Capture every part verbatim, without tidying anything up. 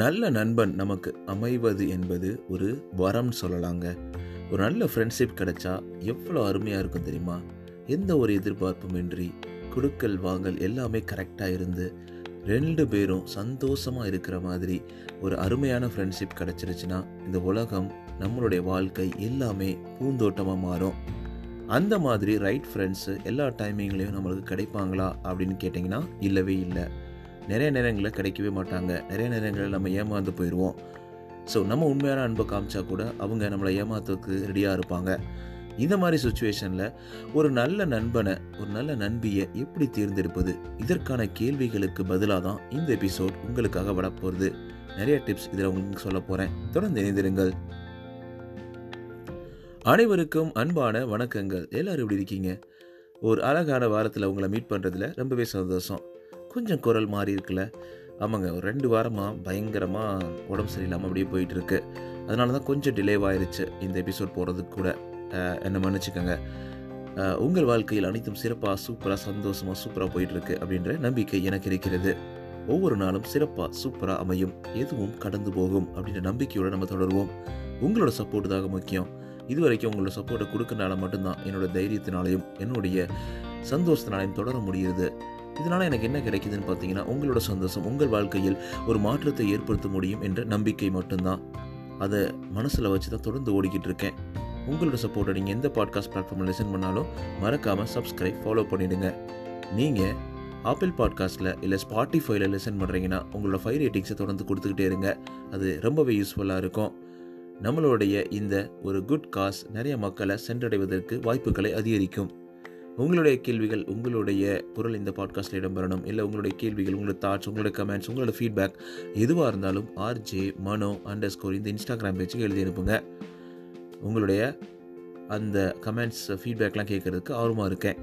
நல்ல நண்பன் நமக்கு அமைவது என்பது ஒரு வரம்னு சொல்லலாங்க. ஒரு நல்ல ஃப்ரெண்ட்ஷிப் கிடைச்சா எவ்வளோ அருமையாக இருக்கும் தெரியுமா? எந்த ஒரு எதிர்பார்ப்பும் இன்றி கொடுக்கல் வாங்கல் எல்லாமே கரெக்டாக இருந்து ரெண்டு பேரும் சந்தோஷமாக இருக்கிற மாதிரி ஒரு அருமையான ஃப்ரெண்ட்ஷிப் கிடச்சிருச்சுன்னா இந்த உலகம், நம்மளுடைய வாழ்க்கை எல்லாமே பூந்தோட்டமாக மாறும். அந்த மாதிரி ரைட் ஃப்ரெண்ட்ஸு எல்லா டைமிங்லேயும் நம்மளுக்கு கிடைப்பாங்களா அப்படின்னு கேட்டிங்கன்னா இல்லவே இல்லை. நிறைய நேரங்களில் கிடைக்கவே மாட்டாங்க. நிறைய நேரங்களில் நம்ம ஏமாந்து போயிடுவோம். ஸோ நம்ம உண்மையான அன்பை காமிச்சா கூட அவங்க நம்மளை ஏமாத்துறதுக்கு ரெடியாக இருப்பாங்க. இந்த மாதிரி சுச்சுவேஷனில் ஒரு நல்ல நண்பனை, ஒரு நல்ல நண்பியை எப்படி தேர்ந்தெடுப்பது, இதற்கான கேள்விகளுக்கு பதிலாக தான் இந்த எபிசோட் உங்களுக்காக வரப்போகிறது. நிறைய டிப்ஸ் இதில் உங்களுக்கு சொல்ல போகிறேன். தொடர்ந்து இணைந்திருங்கள். அனைவருக்கும் அன்பான வணக்கங்கள். எல்லோரும் எப்படி இருக்கீங்க? ஒரு அழகான வாரத்தில் உங்களை மீட் பண்ணுறதுல ரொம்பவே சந்தோஷம். கொஞ்சம் குரல் மாறி இருக்குல்ல? ஆமாங்க, ஒரு ரெண்டு வாரமாக பயங்கரமாக உடம்பு சரியில்லாமல் அப்படியே போயிட்டுருக்கு. அதனால தான் கொஞ்சம் டிலேவாயிருச்சு இந்த எபிசோட் போடுறதுக்கு கூட. என்னை மன்னிச்சுக்கோங்க. உங்கள் வாழ்க்கையில் அனைத்தும் சிறப்பாக, சூப்பராக, சந்தோஷமாக, சூப்பராக போயிட்டுருக்கு அப்படின்ற நம்பிக்கை எனக்கு இருக்கிறது. ஒவ்வொரு நாளும் சிறப்பாக, சூப்பராக அமையும், எதுவும் கடந்து போகும் அப்படின்ற நம்பிக்கையோடு நம்ம தொடருவோம். உங்களோட சப்போர்ட் தாங்க முக்கியம். இது வரைக்கும் உங்களோட சப்போர்ட்டை கொடுக்கறனால மட்டும்தான் என்னோடய தைரியத்தினாலையும் என்னுடைய சந்தோஷத்தினாலையும் தொடர முடியுது. இதனால் எனக்கு என்ன கிடைக்குதுன்னு பார்த்தீங்கன்னா உங்களோட சந்தோஷம், உங்கள் வாழ்க்கையில் ஒரு மாற்றத்தை ஏற்படுத்த முடியும் என்ற நம்பிக்கை மட்டும்தான். அதை மனசில் வச்சு தான் தொடர்ந்து ஓடிக்கிட்டு இருக்கேன். உங்களோட சப்போர்ட்டை நீங்கள் எந்த பாட்காஸ்ட் பிளாட்ஃபார்மில் லிசன் பண்ணாலும் மறக்காமல் சப்ஸ்கிரைப், ஃபாலோ பண்ணிவிடுங்க. நீங்கள் ஆப்பிள் பாட்காஸ்ட்டில் இல்லை ஸ்பாட்டிஃபைல லிசன் பண்ணுறீங்கன்னா உங்களோட ஃபைவ் ரேட்டிங்ஸை தொடர்ந்து கொடுத்துக்கிட்டே இருங்க. அது ரொம்பவே யூஸ்ஃபுல்லாக இருக்கும். நம்மளுடைய இந்த ஒரு குட் காஸ் நிறைய மக்களை சென்றடைவதற்கு வாய்ப்புகளை அதிகரிக்கும். உங்களுடைய கேள்விகள், உங்களுடைய குரல் இந்த பாட்காஸ்ட்டில் இடம்பெறணும். இல்லை உங்களுடைய கேள்விகள், உங்களோட தாட்ஸ், உங்களோட கமெண்ட்ஸ், உங்களோட ஃபீட்பேக் எதுவாக இருந்தாலும் ஆர்ஜே மனோ அண்டர் ஸ்கோர் இந்த இன்ஸ்டாகிராம் பேஜுக்கு எழுதி அனுப்புங்க. உங்களுடைய அந்த கமெண்ட்ஸ், ஃபீட்பேக்லாம் கேட்குறதுக்கு ஆர்வமாக இருக்கேன்.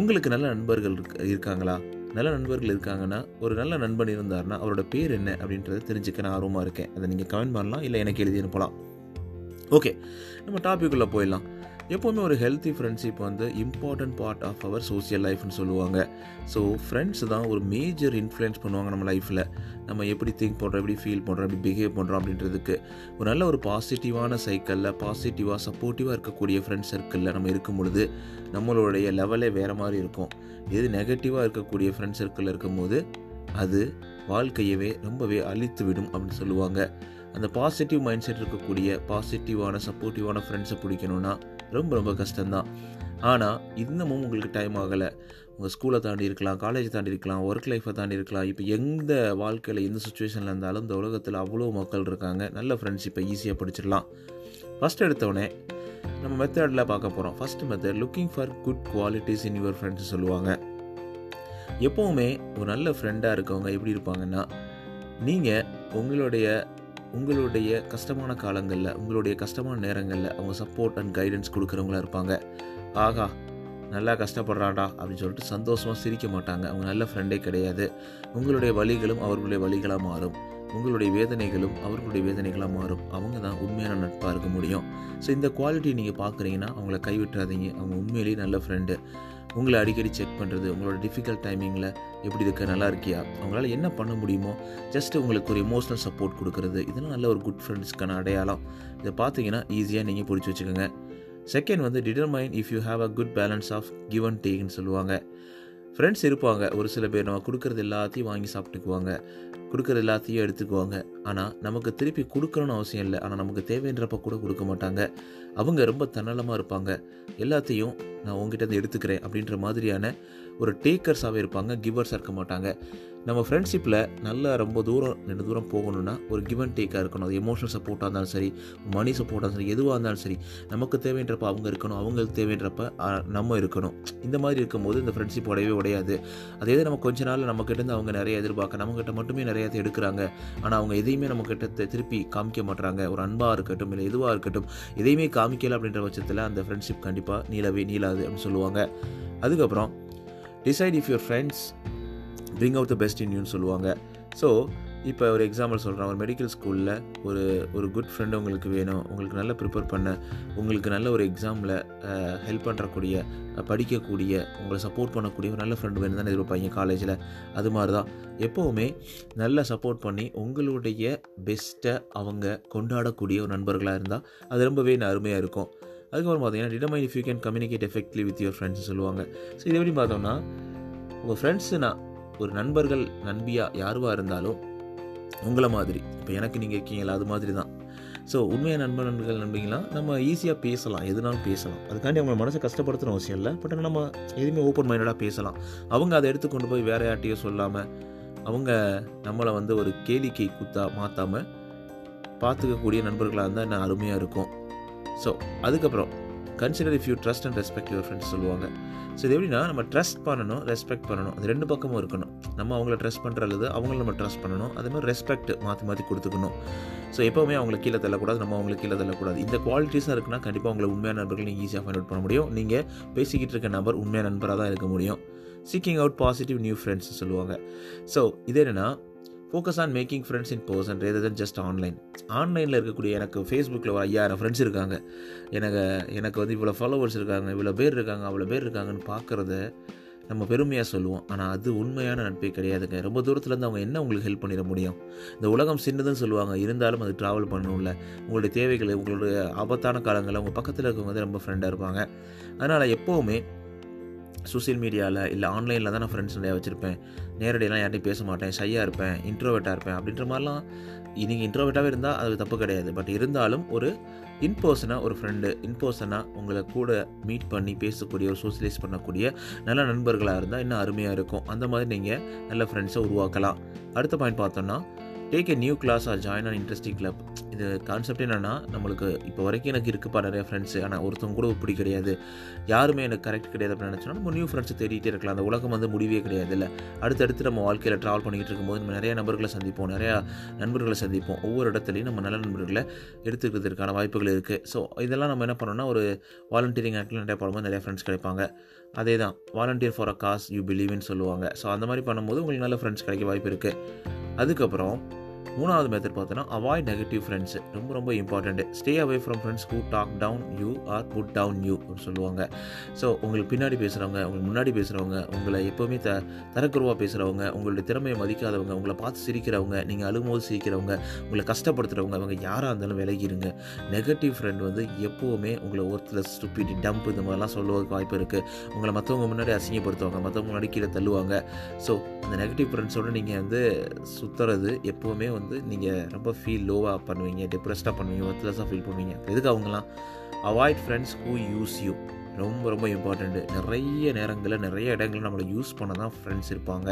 உங்களுக்கு நல்ல நண்பர்கள் இருக்காங்களா? நல்ல நண்பர்கள் இருக்காங்கன்னா, ஒரு நல்ல நண்பன் இருந்தார்னா அவரோட பேர் என்ன அப்படின்றத தெரிஞ்சுக்க நான் ஆர்வமாக இருக்கேன். அதை நீங்கள் கமெண்ட் பண்ணலாம், இல்லை எனக்கு எழுதி அனுப்பலாம். ஓகே, நம்ம டாப்பிக்குள்ளே போயிடலாம். எப்போவுமே ஒரு ஹெல்த்தி ஃப்ரெண்ட்ஷிப் வந்து important part of our social லைஃப்னு சொல்லுவாங்க. ஸோ ஃப்ரெண்ட்ஸ் தான் ஒரு மேஜர் இன்ஃப்ளூயன்ஸ் பண்ணுவாங்க நம்ம லைஃப்பில். நம்ம எப்படி திங்க் பண்ணுறோம், எப்படி ஃபீல் பண்ணுறோம், எப்படி பிஹேவ் பண்ணுறோம் அப்படின்றதுக்கு ஒரு நல்ல ஒரு பாசிட்டிவான சைக்கிளில், பாசிட்டிவாக சப்போர்ட்டிவாக இருக்கக்கூடிய ஃப்ரெண்ட்ஸ் சர்க்கிளில் நம்ம இருக்கும் பொழுது நம்மளுடைய லெவலே வேறு மாதிரி இருக்கும். எது நெகட்டிவாக இருக்கக்கூடிய ஃப்ரெண்ட்ஸ் சர்க்கிளில் இருக்கும்போது அது வாழ்க்கையவே ரொம்பவே அழித்து விடும் அப்படின்னு சொல்லுவாங்க. அந்த பாசிட்டிவ் மைண்ட் செட் இருக்கக்கூடிய பாசிட்டிவான சப்போர்ட்டிவான ஃப்ரெண்ட்ஸை பிடிக்கணுன்னா ரொம்ப ரொம்ப கஷ்டம்தான். ஆனால் இன்னமும் உங்களுக்கு டைம் ஆகலை. உங்கள் ஸ்கூலை தாண்டி இருக்கலாம், காலேஜை தாண்டி இருக்கலாம், ஒர்க் லைஃப்பை தாண்டி இருக்கலாம். இப்போ எந்த வாழ்க்கையில் எந்த சுச்சுவேஷனில் இருந்தாலும் இந்த உலகத்தில் அவ்வளோ மக்கள் இருக்காங்க. நல்ல ஃப்ரெண்ட்ஷிப்பை ஈஸியாக பிடிச்சிடலாம். ஃபஸ்ட் எடுத்தோடனே நம்ம மெத்தடில் பார்க்க போகிறோம். First method, looking for good qualities in your friends சொல்லுவாங்க. எப்போவுமே ஒரு நல்ல ஃப்ரெண்டாக இருக்கவங்க எப்படி இருப்பாங்கன்னா, நீங்கள் உங்களுடைய உங்களுடைய கஷ்டமான காலங்களில், உங்களுடைய கஷ்டமான நேரங்களில் அவங்க சப்போர்ட் அண்ட் கைடன்ஸ் கொடுக்குறவங்களா இருப்பாங்க. ஆகா, நல்லா கஷ்டப்படுறாடா அப்படின்னு சொல்லிட்டு சந்தோஷமாக சிரிக்க மாட்டாங்க. அவங்க நல்ல ஃப்ரெண்டே கிடையாது. உங்களுடைய வழிகளும் அவர்களுடைய வழிகளாக மாறும், உங்களுடைய வேதனைகளும் அவர்களுடைய வேதனைகளாக மாறும். அவங்க தான் உண்மையான நட்பாக இருக்க முடியும். ஸோ இந்த குவாலிட்டி நீங்கள் பார்க்குறீங்கன்னா அவங்கள கைவிட்டுறாதீங்க. அவங்க உண்மையிலேயே நல்ல ஃப்ரெண்டு. உங்களை அடிக்கடி செக் பண்ணுறது, உங்களோட டிஃபிகல்ட் டைமிங்கில் எப்படி இருக்க, நல்லா இருக்கியா, அவங்களால என்ன பண்ண முடியுமோ ஜஸ்ட்டு உங்களுக்கு ஒரு எமோஷ்னல் சப்போர்ட் கொடுக்குறது, இதெல்லாம் நல்ல ஒரு குட் ஃப்ரெண்ட்ஸ்க்கான அடையாளம். இதை பார்த்தீங்கன்னா ஈஸியாக நீங்கள் பிடிச்சி வச்சுக்கோங்க. செகண்ட் வந்து determine if you have a good balance of give and டேக்னு சொல்லுவாங்க. ஃப்ரெண்ட்ஸ் இருப்பாங்க, ஒரு சில பேர் நம்ம கொடுக்குறது எல்லாத்தையும் வாங்கி சாப்பிட்டுக்குவாங்க, கொடுக்குறது எல்லாத்தையும் எடுத்துக்குவாங்க. ஆனால் நமக்கு திருப்பி கொடுக்கணும்னு அவசியம் இல்லை. ஆனால் நமக்கு தேவைன்றப்ப கூட கொடுக்க மாட்டாங்க. அவங்க ரொம்ப தன்னலமாக இருப்பாங்க. எல்லாத்தையும் நான் உங்ககிட்ட இருந்து எடுத்துக்கிறேன் அப்படின்ற மாதிரியான ஒரு டேக்கர்ஸாகவே இருப்பாங்க. கிவர்ஸாக இருக்க மாட்டாங்க. நம்ம ஃப்ரெண்ட்ஷிப்பில் நல்லா ரொம்ப தூரம் ரெண்டு தூரம் போகணுன்னா ஒரு கிவ் அண்ட் டேக்காக இருக்கணும். அது எமோஷனல் சப்போர்ட்டாக இருந்தாலும் சரி, மணி சப்போர்ட்டாக இருந்தாலும் சரி, எதுவாக இருந்தாலும் சரி, நமக்கு தேவைன்றப்ப அவங்க இருக்கணும், அவங்களுக்கு தேவைன்றப்ப நம்ம இருக்கணும். இந்த மாதிரி இருக்கும்போது இந்த ஃப்ரெண்ட்ஷிப் உடையவே உடையாது. அதே நம்ம கொஞ்ச நாள் நம்மக்கிட்டேருந்து அவங்க நிறைய எதிர்பார்க்க, நம்மக்கிட்ட மட்டுமே நிறையா எடுக்கிறாங்க. ஆனால் அவங்க எதையுமே நம்மக்கிட்ட திருப்பி காமிக்க மாட்டுறாங்க. ஒரு அன்பாக இருக்கட்டும், இல்லை எதுவாக இருக்கட்டும், எதையுமே காமிக்கலை அப்படின்ற பட்சத்தில் அந்த ஃப்ரெண்ட்ஷிப் கண்டிப்பாக நீளவே நீளாது அப்படின்னு சொல்லுவாங்க. அதுக்கப்புறம் decide if your friends bring out the best in you சொல்லுவாங்க. ஸோ இப்போ ஒரு எக்ஸாம்பிள் சொல்கிறேன், ஒரு மெடிக்கல் ஸ்கூலில் ஒரு ஒரு குட் ஃப்ரெண்டு உங்களுக்கு வேணும், உங்களுக்கு நல்லா ப்ரிப்பேர் பண்ண, உங்களுக்கு நல்ல ஒரு எக்ஸாமில் ஹெல்ப் பண்ணுறக்கூடிய, படிக்கக்கூடிய, உங்களை சப்போர்ட் பண்ணக்கூடிய ஒரு நல்ல ஃப்ரெண்டு வேணும் தானே எதிர்பார்ப்பீங்க காலேஜில். அது மாதிரி தான் எப்போவுமே நல்லா சப்போர்ட் பண்ணி உங்களுடைய பெஸ்ட்டை அவங்க கொண்டாடக்கூடிய ஒரு நண்பர்களாக இருந்தால் அது ரொம்பவே அருமையாக இருக்கும். அதுக்கப்புறம் பார்த்தீங்கன்னா determine if you can communicate effectively with your friends சொல்லுவாங்க. ஸோ இது எப்படி பார்த்தோம்னா, உங்கள் ஃப்ரெண்ட்ஸுனா ஒரு நண்பர்கள் நண்பியாக யாருவாக இருந்தாலும் உங்களை மாதிரி, இப்போ எனக்கு நீங்கள் இருக்கீங்களா அது மாதிரி தான். ஸோ உண்மையாக நண்பன் நண்பர்கள் நம்பிங்களா நம்ம ஈஸியாக பேசலாம், எதுனாலும் பேசலாம். அதுக்காண்டி அவங்கள மனசை கஷ்டப்படுத்தணும் அவசியம் இல்லை. பட் ஆனால் நம்ம எதுவுமே ஓப்பன் மைண்டடாக பேசலாம். அவங்க அதை எடுத்து கொண்டு போய் வேறு யார்ட்டையோ சொல்லாமல், அவங்க நம்மளை வந்து ஒரு கேளிக்கை கூத்தா மாற்றாமல் பார்த்துக்கக்கூடிய நண்பர்களாக இருந்தால் இன்னும் அருமையாக இருக்கும். ஸோ அதுக்கப்புறம் consider if you trust and respect your friends சொல்லுவாங்க. ஸோ இது எப்படின்னா, நம்ம ட்ரஸ்ட் பண்ணணும், ரெஸ்பெக்ட் பண்ணணும், அது ரெண்டு பக்கமும் இருக்கணும். நம்ம அவங்கள ட்ரஸ்ட் பண்ணுறது, அவங்கள நம்ம ட்ரஸ்ட் பண்ணணும், அதே மாதிரி ரெஸ்பெக்ட் மாற்றி மாற்றி கொடுத்துக்கணும். ஸோ எப்போவுமே அவங்களை கீழே தள்ளக்கூடாது, நம்ம அவங்களுக்கு கீழே தள்ளக்கூடாது. இந்த குவாலிட்டிஸாக இருக்குன்னா கண்டிப்பாக உங்களை உண்மையான நண்பர்கள் நீங்கள் ஈஸியாக ஃபைண்ட் அவுட் பண்ண முடியும். நீங்கள் பேசிக்கிட்டு இருக்க நபர் உண்மையான நண்பராக தான் இருக்க முடியும். Seeking out positive new friends சொல்லுவாங்க. ஸோ இது என்னென்னா, focus on making friends in person rather than just online. ஆன்லைனில் இருக்கக்கூடிய, எனக்கு ஃபேஸ்புக்கில் ஒரு ஐயாயிரம் ஃப்ரெண்ட்ஸ் இருக்காங்க, எனக்கு எனக்கு வந்து இவ்வளோ ஃபாலோவர்ஸ் இருக்காங்க, இவ்வளோ பேர் இருக்காங்க, அவ்வளோ பேர் இருக்காங்கன்னு பார்க்குறத நம்ம பெருமையாக சொல்லுவோம். ஆனால் அது உண்மையான நட்பே கிடையாதுங்க. ரொம்ப தூரத்துலேருந்து அவங்க என்ன உங்களுக்கு ஹெல்ப் பண்ணிட முடியும்? இந்த உலகம் சின்னதுன்னு சொல்லுவாங்க, இருந்தாலும் அது ட்ராவல் பண்ணணும்ல. உங்களுடைய தேவைகளை, உங்களுடைய ஆபத்தான காலங்களில் உங்கள் பக்கத்தில் இருக்கவங்க வந்து ரொம்ப ஃப்ரெண்டாக இருப்பாங்க. அதனால் எப்போவுமே சோசியல் மீடியாவில் இல்லை ஆன்லைனில் தான் நான் ஃப்ரெண்ட்ஸ் நிறையா வச்சுருப்பேன், நேரடியெல்லாம் யார்ட்டையும் பேச மாட்டேன், ஷையாக இருப்பேன், இன்ட்ரோவேட்டாக இருப்பேன் அப்படின்ற மாதிரிலாம். நீங்கள் இன்ட்ரோவேட்டாகவே இருந்தால் அது தப்பு கிடையாது. பட் இருந்தாலும் ஒரு இன்பர்சனாக ஒரு ஃப்ரெண்டு, இன்பர்சனாக உங்களை கூட மீட் பண்ணி பேசக்கூடிய, ஒரு சோசியலைஸ் பண்ணக்கூடிய நல்ல நண்பர்களாக இருந்தால் இன்னும் அருமையாக இருக்கும். அந்த மாதிரி நீங்கள் நல்ல ஃப்ரெண்ட்ஸை உருவாக்கலாம். அடுத்த பாயிண்ட் பார்த்தோன்னா, take a new class or join an interesting club. இது கான்செப்ட் என்னென்னா, நம்மளுக்கு இப்போ வரைக்கும் எனக்கு இருக்குப்பா நிறைய ஃப்ரெண்ட்ஸு, ஆனால் ஒருத்தவங்க கூட இப்படி கிடையாது, யாருமே எனக்கு கரெக்ட் கிடையாது அப்படின்னு நினச்சோன்னா நம்ம நியூ ஃப்ரெண்ட்ஸை தேடிகிட்டே இருக்கலாம். அந்த உலகம் வந்து முடிவே கிடையாது இல்லை. அடுத்தடுத்து நம்ம வாழ்க்கையில் ட்ராவல் பண்ணிக்கிட்டு இருக்கும்போது நம்ம நிறைய நபர்களை சந்திப்போம், நிறையா நண்பர்களை சந்திப்போம். ஒவ்வொரு இடத்துலையும் நம்ம நல்ல நண்பர்களை எடுத்துக்கிறதுக்கான வாய்ப்புகள் இருக்குது. ஸோ இதெல்லாம் நம்ம என்ன பண்ணோம்னா, ஒரு வாலண்டியரிங் ஆக்டில் நிறையா பண்ணும்போது நிறையா ஃப்ரெண்ட்ஸ் கிடைப்பாங்க. அதே தான் volunteer for a cause you பிலீவ்னு சொல்லுவாங்க. ஸோ அந்த மாதிரி பண்ணும்போது உங்களுக்கு நல்ல ஃப்ரெண்ட்ஸ் கிடைக்க வாய்ப்பு இருக்குது. அதுக்கப்புறம் மூணாவது மெத்தட் பார்த்தோன்னா, அவாய்ட் நெகட்டிவ் ஃப்ரெண்ட்ஸு. ரொம்ப ரொம்ப important. Stay away from friends who talk down you or put down you அப்படின்னு சொல்லுவாங்க. ஸோ உங்களுக்கு பின்னாடி பேசுகிறவங்க, உங்களுக்கு முன்னாடி பேசுகிறவங்க, உங்களை எப்போவுமே த தரக்குறவாக பேசுகிறவங்க, உங்களுடைய திறமையை மதிக்காதவங்க, உங்களை பார்த்து சிரிக்கிறவங்க, நீங்கள் அழும்போது சிரிக்கிறவங்க, உங்களை கஷ்டப்படுத்துகிறவங்க, அவங்க யாராக இருந்தாலும் விலகிடுங்க. நெகட்டிவ் ஃப்ரெண்ட் வந்து எப்போவுமே உங்களை ஒருத்தர் ஸ்டூபிட், டம்ப் இந்த மாதிரிலாம் சொல்லுவதுக்கு வாய்ப்பு இருக்குது. உங்களை மற்றவங்க முன்னாடி அசிங்கப்படுத்துவாங்க, மற்றவங்க முன்னாடி கீழே தள்ளுவாங்க. ஸோ அந்த நெகட்டிவ் ஃப்ரெண்ட்ஸோடு நீங்கள் வந்து சுற்றுறது எப்போவுமே வந்து வந்து நீங்கள் ரொம்ப ஃபீல் லோவாக பண்ணுவீங்க, டிப்ரெஸ்டாக பண்ணுவீங்க, ஒர்த்லெஸ்ஸாக ஃபீல் பண்ணுவீங்க. எதுக்கு அவங்களாம் avoid friends who use you. ரொம்ப ரொம்ப இம்பார்ட்டண்ட்டு. நிறைய நேரங்களில் நிறைய இடங்களில் நம்மளை யூஸ் பண்ண தான் ஃப்ரெண்ட்ஸ் இருப்பாங்க.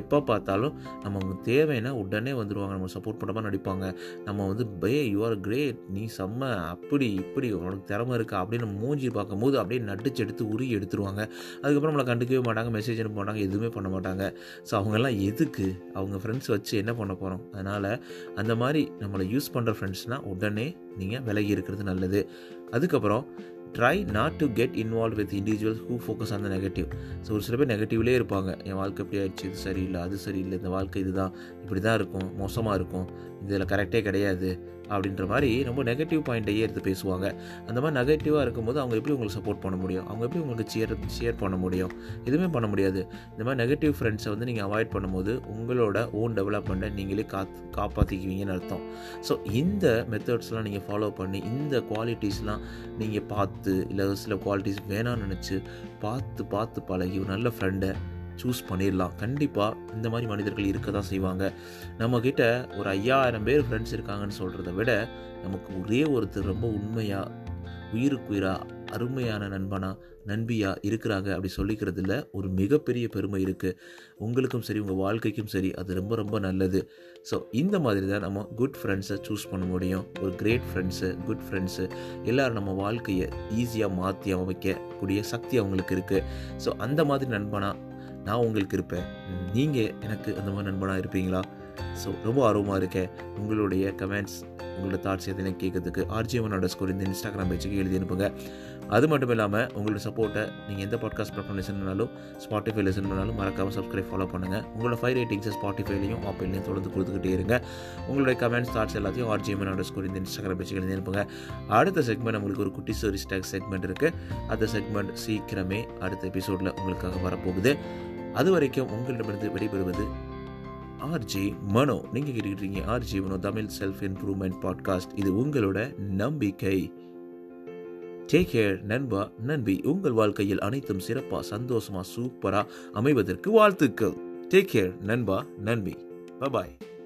எப்போ பார்த்தாலும் நம்ம அவங்க தேவைன்னா உடனே வந்துடுவாங்க, நம்ம சப்போர்ட் பண்ணுற மாதிரி நடிப்பாங்க. நம்ம வந்து பே யூ ஆர் கிரேட், நீ செம்ம, அப்படி இப்படி, உனக்கு திறமை இருக்கா அப்படின்னு நம்ம மூஞ்சி பார்க்கும்போது அப்படியே நடிச்சு எடுத்து உருகி எடுத்துருவாங்க. அதுக்கப்புறம் நம்மளை கண்டுக்கவே மாட்டாங்க, மெசேஜ் அனுப்ப மாட்டாங்க, எதுவுமே பண்ண மாட்டாங்க. ஸோ அவங்கெல்லாம் எதுக்கு, அவங்க ஃப்ரெண்ட்ஸ் வச்சு என்ன பண்ண போகிறோம்? அதனால் அந்த மாதிரி நம்மளை யூஸ் பண்ணுற ஃப்ரெண்ட்ஸ்னால் உடனே நீங்கள் விலகி இருக்கிறது நல்லது. அதுக்கப்புறம் try not to get involve with individuals who focus on the negative. So ஒரு சில பேர் நெகட்டிவ்லேயே இருப்பாங்க. என் வாழ்க்கை எப்படி ஆயிடுச்சு, இது சரியில்லை, அது சரியில்லை, இந்த வாழ்க்கை இதுதான், இப்படி தான் இருக்கும், மோசமாக இருக்கும், இதில் கரெக்டே கிடையாது அப்படின்ற மாதிரி ரொம்ப நெகட்டிவ் பாயிண்ட்டையே எடுத்து பேசுவாங்க. அந்த மாதிரி நெகட்டிவாக இருக்கும்போது அவங்க எப்படி உங்களுக்கு சப்போர்ட் பண்ண முடியும்? அவங்க எப்படி உங்களுக்கு ஷேர் ஷேர் பண்ண முடியும்? எதுவுமே பண்ண முடியாது. இந்த மாதிரி நெகட்டிவ் ஃப்ரெண்ட்ஸை வந்து நீங்கள் அவாய்ட் பண்ணும்போது உங்களோட ஓன் டெவலப்மெண்ட்டை நீங்களே காத்து காப்பாற்றிக்குவீங்கன்னு அர்த்தம். ஸோ இந்த மெத்தட்ஸ்லாம் நீங்கள் ஃபாலோ பண்ணி, இந்த குவாலிட்டிஸ்லாம் நீங்கள் பார்த்து, இல்லை சில குவாலிட்டிஸ் வேணாம்னு நினச்சி பார்த்து பார்த்து பழகி ஒரு நல்ல ஃப்ரெண்டை சூஸ் பண்ணிடலாம். கண்டிப்பாக இந்த மாதிரி மனிதர்கள் இருக்க தான் செய்வாங்க. நம்மக்கிட்ட ஒரு ஐயாயிரம் பேர் ஃப்ரெண்ட்ஸ் இருக்காங்கன்னு சொல்கிறத விட நமக்கு ஒரே ஒருத்தர் ரொம்ப உண்மையாக, உயிருக்கு உயிராக, அருமையான நண்பனா நண்பியாக இருக்கிறாங்க அப்படி சொல்லிக்கிறதுல ஒரு மிகப்பெரிய பெருமை இருக்குது. உங்களுக்கும் சரி, உங்கள் வாழ்க்கைக்கும் சரி, அது ரொம்ப ரொம்ப நல்லது. ஸோ இந்த மாதிரி தான் நம்ம குட் ஃப்ரெண்ட்ஸை சூஸ் பண்ண முடியும். ஒரு கிரேட் ஃப்ரெண்ட்ஸு, குட் ஃப்ரெண்ட்ஸு எல்லோரும் நம்ம வாழ்க்கையை ஈஸியாக மாற்றி அமைக்கக்கூடிய சக்தி அவங்களுக்கு இருக்குது. ஸோ அந்த மாதிரி நண்பனா நான் உங்களுக்கு இருப்பேன். நீங்கள் எனக்கு அந்த மாதிரி நண்பனாக இருப்பீங்களா? ஸோ ரொம்ப ஆர்வமாக இருக்கேன். உங்களுடைய கமெண்ட்ஸ், உங்களோட தாட்ஸ் எதுனா கேட்கறதுக்கு ஆர்ஜிஎம் அண்டர் ஸ்கோர் இந்த இன்ஸ்டாகிராம் பேஜுக்கு எழுதி அனுப்புங்க. அது மட்டும் இல்லாமல் உங்களோட சப்போர்ட்டை நீங்கள் எந்த பாட்காஸ்ட் பிளாட்ஃபார்ம் லிசன் பண்ணாலும் ஸ்பாட்டிஃபை லிசன் பண்ணாலும் மறக்காமல் சப்ஸ்கிரைப் ஃபாலோ பண்ணுங்கள். உங்களோட ஃபைவ் ரேட்டிங்ஸை ஸ்பாட்டிஃபைலையும் ஆப்பிள்லையும் தொடர்ந்து கொடுத்துக்கிட்டே இருங்க. உங்களுடைய கமெண்ட்ஸ் தாட்ஸ் எல்லாத்தையும் ஆர் ஜிமெயில் அட்ரஸ் குறித்து இன்ஸ்டாகிராம் பேஜுக்கு எழுதி அனுப்புங்க. அடுத்த செக்மெண்ட் உங்களுக்கு ஒரு குட்டி ஸ்டோரி ஸ்டாக் செக்மெண்ட் இருக்குது. அந்த செக்மெண்ட் சீக்கிரமே அடுத்த எபிசோடில் உங்களுக்காக வரப்போகுது. அது வரைக்கும் உங்களிடமிருந்து வெளிப்படுவது ஆர்ஜி மனோ. நீங்கள் கேட்டுக்கிட்டீங்க RJ Mano Tamil self improvement podcast. இது உங்களோட நம்பிக்கை. டேக் கேர் நண்பா நண்பி. உங்கள் வாழ்க்கையில் அனைத்தும் சிறப்பாக சந்தோஷமாக சூப்பராக அமைவதற்கு வாழ்த்துக்கள். டேக் கேர் நண்பா நண்பி. பாய்.